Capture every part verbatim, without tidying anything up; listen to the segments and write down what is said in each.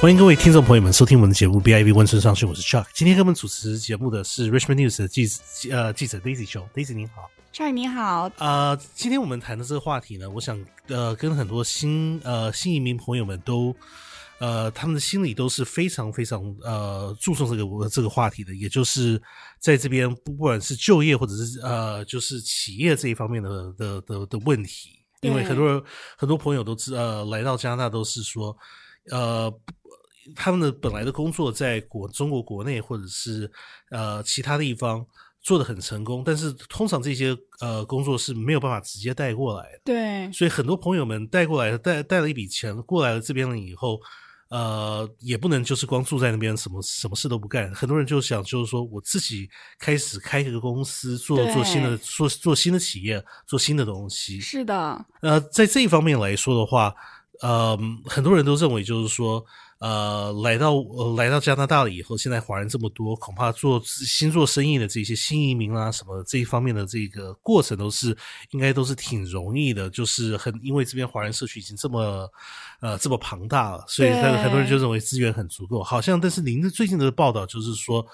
欢迎各位听众朋友们收听我们的节目 B I V 温村上讯，我是 Chuck。 今天跟我们主持节目的是 Richmond News 的 记,、呃、记者 Daisy 熊。 Daisy 您好。 Chuck 您好。呃，今天我们谈的这个话题呢，我想呃跟很多新呃新移民朋友们都呃他们的心里都是非常非常呃注重这个这个话题的，也就是在这边不管是就业或者是呃就是企业这一方面的的 的, 的问题，因为很多很多朋友都知呃来到加拿大都是说呃他们的本来的工作在国中国国内或者是呃其他地方做得很成功，但是通常这些呃工作是没有办法直接带过来的。对，所以很多朋友们带过来带带了一笔钱过来了这边了以后，呃也不能就是光住在那边什么什么事都不干，很多人就想就是说我自己开始开一个公司，做做新的做做新的企业，做新的东西。是的。呃在这一方面来说的话，呃很多人都认为就是说呃，来到、呃、来到加拿大了以后，现在华人这么多，恐怕做新做生意的这些新移民啊什么这一方面的这个过程都是应该都是挺容易的，就是很因为这边华人社区已经这么呃这么庞大了，所以很多人就认为资源很足够。好像但是您最近的报道就是说，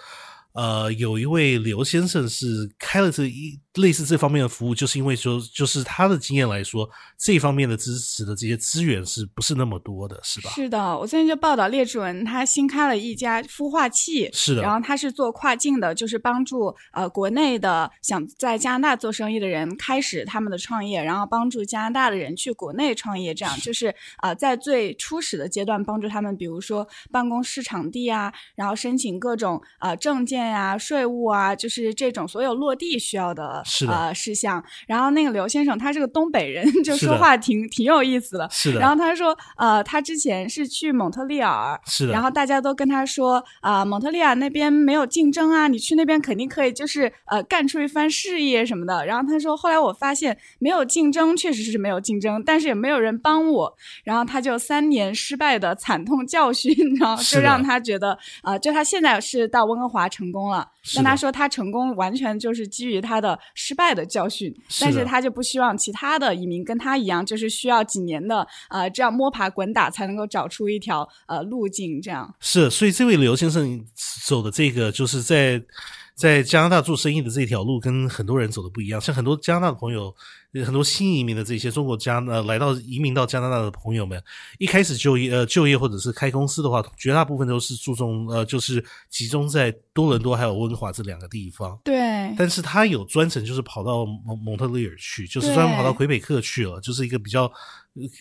呃，有一位刘先生是开了这一类似这方面的服务，就是因为就就是他的经验来说，这一方面的支持的这些资源是不是那么多的，是吧？是的，我最近就报道列志文，他新开了一家孵化器，是的，然后他是做跨境的，就是帮助呃国内的想在加拿大做生意的人开始他们的创业，然后帮助加拿大的人去国内创业，这样就是呃在最初始的阶段帮助他们，比如说办公市场地啊，然后申请各种呃证件啊、税务啊，就是这种所有落地需要的。是的，呃，事项。然后那个刘先生他是个东北人，就说话挺挺有意思的。是的。然后他说，呃，他之前是去蒙特利尔，是的。然后大家都跟他说，啊、呃，蒙特利尔那边没有竞争啊，你去那边肯定可以，就是呃，干出一番事业什么的。然后他说，后来我发现没有竞争，确实是没有竞争，但是也没有人帮我。然后他就三年失败的惨痛教训，然后就让他觉得，呃，就他现在是到温哥华成功了。但他说他成功完全就是基于他的失败的教训，但是他就不希望其他的移民跟他一样，就是需要几年的呃这样摸爬滚打才能够找出一条呃路径，这样。是，所以这位刘先生走的这个就是在在加拿大做生意的这条路跟很多人走的不一样，像很多加拿大的朋友，很多新移民的这些中国加呃来到移民到加拿大的朋友们，一开始就业呃就业或者是开公司的话，绝大部分都是注重呃就是集中在多伦多还有温哥华这两个地方。对。但是他有专程就是跑到蒙蒙特利尔去，就是专门跑到魁北克去了，就是一个比较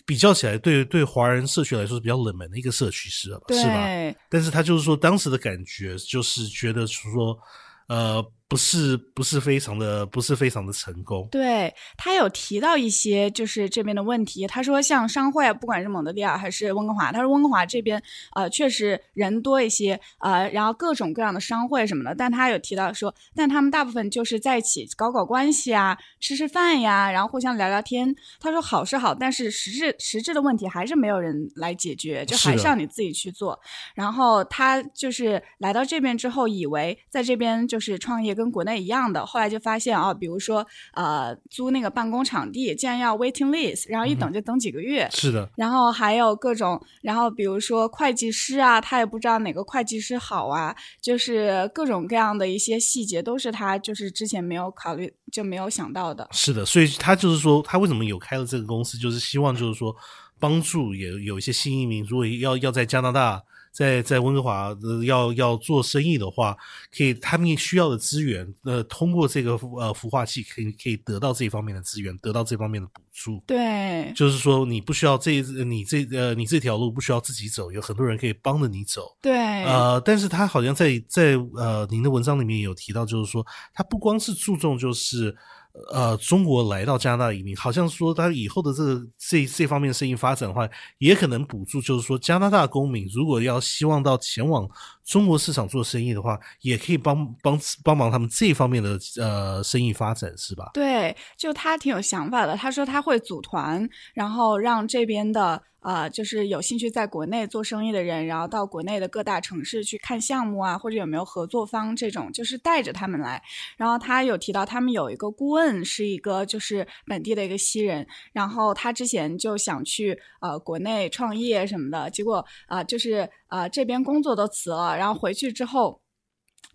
比较起来对对华人社区来说是比较冷门的一个社区，是吧？对。是吧？但是他就是说当时的感觉就是觉得说。呃，不是，不是非常的，不是非常的成功。对，他有提到一些就是这边的问题。他说，像商会，不管是蒙特利尔还是温哥华，他说温哥华这边呃确实人多一些，呃，然后各种各样的商会什么的。但他有提到说，但他们大部分就是在一起搞搞关系啊，吃吃饭呀，然后互相聊聊天。他说好是好，但是实质实质的问题还是没有人来解决，就还是要你自己去做。然后他就是来到这边之后，以为在这边。就是创业跟国内一样的，后来就发现啊，比如说呃租那个办公场地竟然要 waiting list， 然后一等就等几个月、嗯、是的，然后还有各种，然后比如说会计师啊，他也不知道哪个会计师好啊，就是各种各样的一些细节都是他就是之前没有考虑就没有想到的。是的，所以他就是说他为什么有开了这个公司，就是希望就是说帮助也有一些新移民，如果要要在加拿大在在温哥华、呃、要要做生意的话，可以他们需要的资源，呃，通过这个呃孵化器可以可以得到这方面的资源，得到这方面的补助。对，就是说你不需要这你这呃你这条路不需要自己走，有很多人可以帮着你走。对，呃，但是他好像在在呃您的文章里面有提到，就是说他不光是注重就是。呃，中国来到加拿大移民，好像说他以后的这个这这方面生意发展的话，也可能补助，就是说加拿大公民如果要希望到前往中国市场做生意的话，也可以帮帮帮忙他们这方面的呃生意发展，是吧？对，就他挺有想法的。他说他会组团，然后让这边的呃，就是有兴趣在国内做生意的人，然后到国内的各大城市去看项目啊，或者有没有合作方这种，就是带着他们来。然后他有提到他们有一个顾问是一个就是本地的一个西人，然后他之前就想去呃国内创业什么的，结果啊、呃、就是呃这边工作都辞了，然后回去之后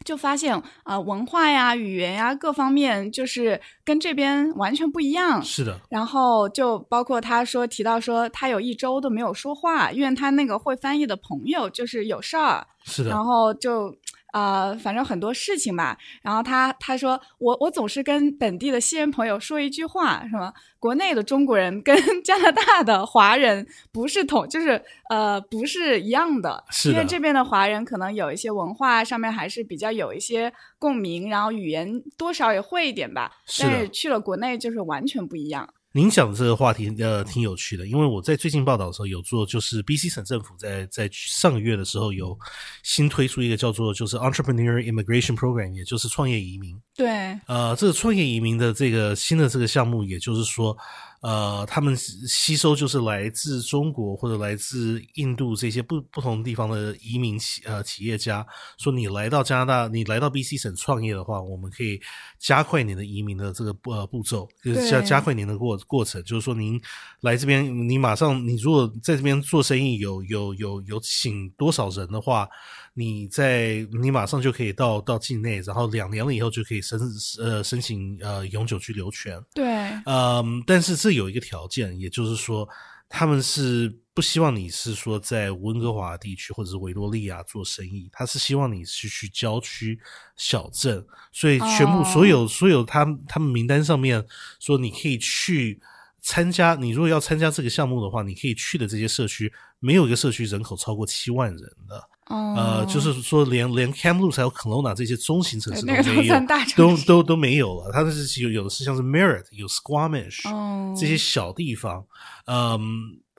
就发现呃文化呀语言呀各方面就是跟这边完全不一样。是的。然后就包括他说提到说他有一周都没有说话，因为他那个会翻译的朋友就是有事儿。是的。然后就呃反正很多事情吧。然后他他说我我总是跟本地的西人朋友说一句话，什么国内的中国人跟加拿大的华人不是同，就是呃不是一样的，因为这边的华人可能有一些文化上面还是比较有一些共鸣，然后语言多少也会一点吧，但是去了国内就是完全不一样。您讲的这个话题呃挺有趣的，因为我在最近报道的时候有做，就是 B C 省政府在在上个月的时候有新推出一个叫做就是 Entrepreneur Immigration Program， 也就是创业移民。对，呃，这个创业移民的这个新的这个项目，也就是说，呃，他们吸收就是来自中国或者来自印度这些不不同地方的移民企呃企业家，说你来到加拿大，你来到 B C 省创业的话，我们可以加快你的移民的这个呃步骤，就是加加快您的过过程，就是说您来这边，你马上你如果在这边做生意有有有有请多少人的话，你在你马上就可以到到境内，然后两年了以后就可以申呃申请呃永久居留权。对，嗯、呃，但是这有一个条件，也就是说他们是不希望你是说在温哥华地区或者是维多利亚做生意，他是希望你是去郊区小镇，所以全部所有、oh. 所有他们他们名单上面说你可以去参加，你如果要参加这个项目的话，你可以去的这些社区没有一个社区人口超过七万人的。Oh. 呃，就是说连连 Kamloops 还有 Kelowna 这些中型城市都没有，那个、都算大城市，都都都没有了。它是有有的是像是 Merritt 有 Squamish、oh. 这些小地方，嗯。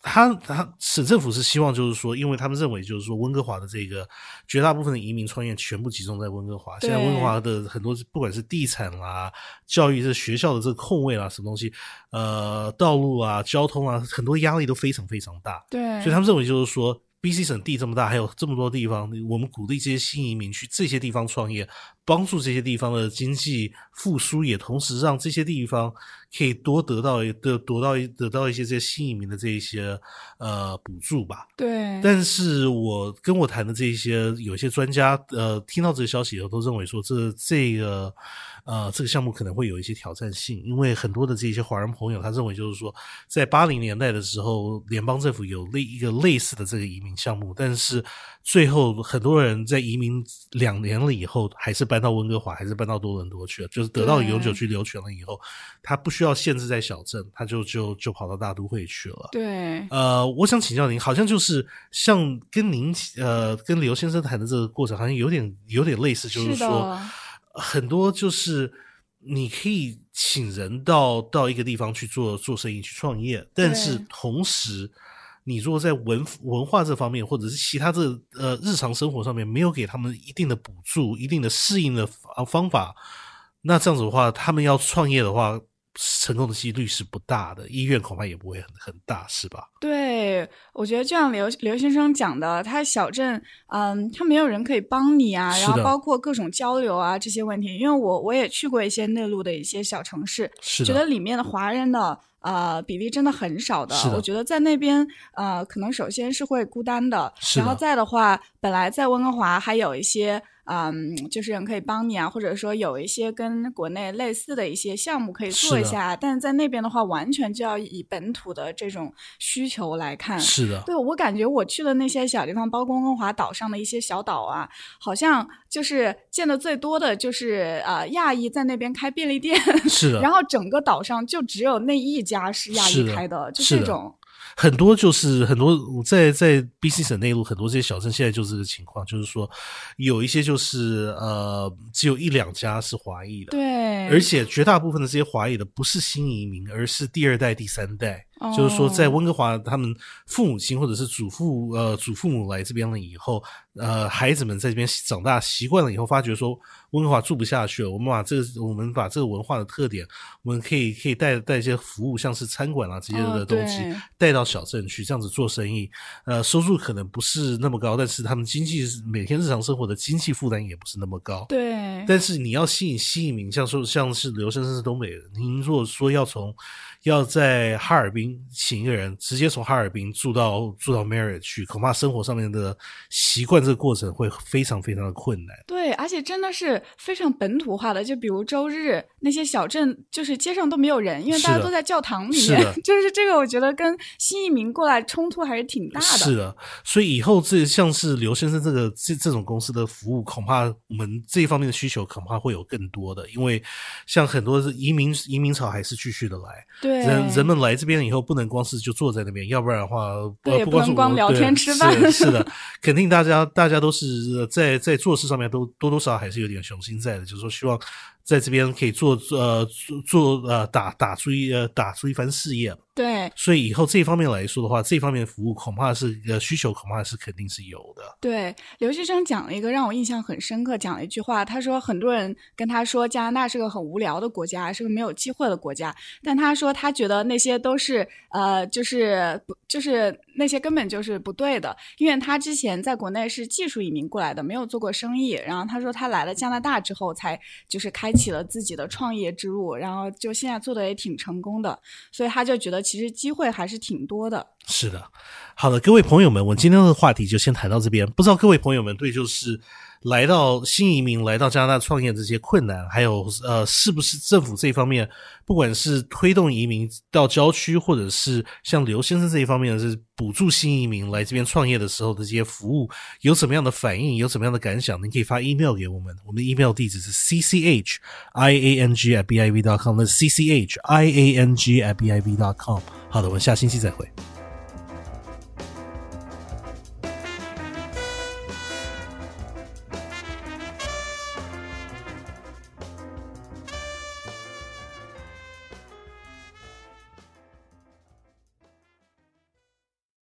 他他省政府是希望就是说，因为他们认为就是说温哥华的这个绝大部分的移民创业全部集中在温哥华，现在温哥华的很多不管是地产啦、教育这学校的这个空位啦什么东西，呃道路啊交通啊很多压力都非常非常大，对，所以他们认为就是说 B C 省地这么大，还有这么多地方，我们鼓励这些新移民去这些地方创业，帮助这些地方的经济复苏，也同时让这些地方可以多得到得得到得到一些这些新移民的这一些呃补助吧。对。但是我跟我谈的这些有些专家呃听到这个消息以后都认为说这这个呃这个项目可能会有一些挑战性，因为很多的这些华人朋友他认为就是说在八十年代的时候联邦政府有类一个类似的这个移民项目，但是最后很多人在移民两年了以后还是搬到温哥华，还是搬到多伦多去了，就是得到永久居留权了以后他不需需要限制在小镇，他就就就跑到大都会去了。对，呃，我想请教您，好像就是像跟您呃跟刘先生谈的这个过程，好像有点有点类似，就是说是很多就是你可以请人到到一个地方去做做生意去创业，但是同时你如果在文文化这方面或者是其他这呃日常生活上面没有给他们一定的补助、一定的适应的方法，那这样子的话，他们要创业的话，成功的几率是不大的，意愿恐怕也不会很很大，是吧？对，我觉得就像刘刘先生讲的，他小镇，嗯，他没有人可以帮你啊，然后包括各种交流啊这些问题。因为我我也去过一些内陆的一些小城市，觉得里面的华人的呃比例真的很少的。我觉得在那边呃，可能首先是会孤单的，然后再的话，本来在温哥华还有一些。嗯，就是人可以帮你啊，或者说有一些跟国内类似的一些项目可以做一下，但是在那边的话完全就要以本土的这种需求来看。是的，对，我感觉我去的那些小地方，包括温哥华岛上的一些小岛啊，好像就是见的最多的就是呃亚裔在那边开便利店。是的，然后整个岛上就只有那一家是亚裔开的，就这种很多就是很多在在 B C 省内陆很多这些小镇现在就是这个情况，就是说有一些就是呃只有一两家是华裔的，对，而且绝大部分的这些华裔的不是新移民，而是第二代、第三代。就是说在温哥华他们父母亲或者是祖父呃祖父母来这边了以后，呃孩子们在这边长大习惯了以后，发觉说温哥华住不下去了，我们把这个我们把这个文化的特点，我们可以可以带带一些服务，像是餐馆啊这些的东西、哦、带到小镇去，这样子做生意，呃收入可能不是那么高，但是他们经济每天日常生活的经济负担也不是那么高。对，但是你要吸引吸引名，像说像是刘先生是东北人，您如果说要从要在哈尔滨请一个人直接从哈尔滨住到住到 Marriott 去，恐怕生活上面的习惯这个过程会非常非常的困难。对，而且真的是非常本土化的，就比如周日那些小镇就是街上都没有人，因为大家都在教堂里面。是的，就是这个我觉得跟新移民过来冲突还是挺大的。是的，所以以后这像是刘先生这个这这种公司的服务，恐怕我们这一方面的需求恐怕会有更多的，因为像很多移民移民潮还是继续的来。对，人人们来这边以后不能光是就坐在那边，要不然的话对、呃、也不能光聊天吃饭。是, 是的，肯定大家大家都是在在做事上面都多多少还是有点雄心在的，就是说希望在这边可以做呃做呃打打出一呃打出一番事业。对，所以以后这一方面来说的话，这一方面的服务恐怕是呃需求恐怕是肯定是有的。对，刘先生讲了一个让我印象很深刻，讲了一句话，他说很多人跟他说加拿大是个很无聊的国家，是个没有机会的国家，但他说他觉得那些都是呃就是就是那些根本就是不对的，因为他之前在国内是技术移民过来的，没有做过生意，然后他说他来了加拿大之后才就是开启了自己的创业之路，然后就现在做的也挺成功的，所以他就觉得其实机会还是挺多的。是的，好的，各位朋友们，我今天的话题就先谈到这边，不知道各位朋友们对就是来到新移民来到加拿大创业这些困难，还有呃是不是政府这一方面不管是推动移民到郊区，或者是像刘先生这一方面是补助新移民来这边创业的时候的这些服务有怎么样的反应，有怎么样的感想，您可以发 email 给我们，我们的 email 地址是 c c h i a n g at b i v 点 com， 那 c c h i a n g at b i v 点 com。 好的，我们下星期再会。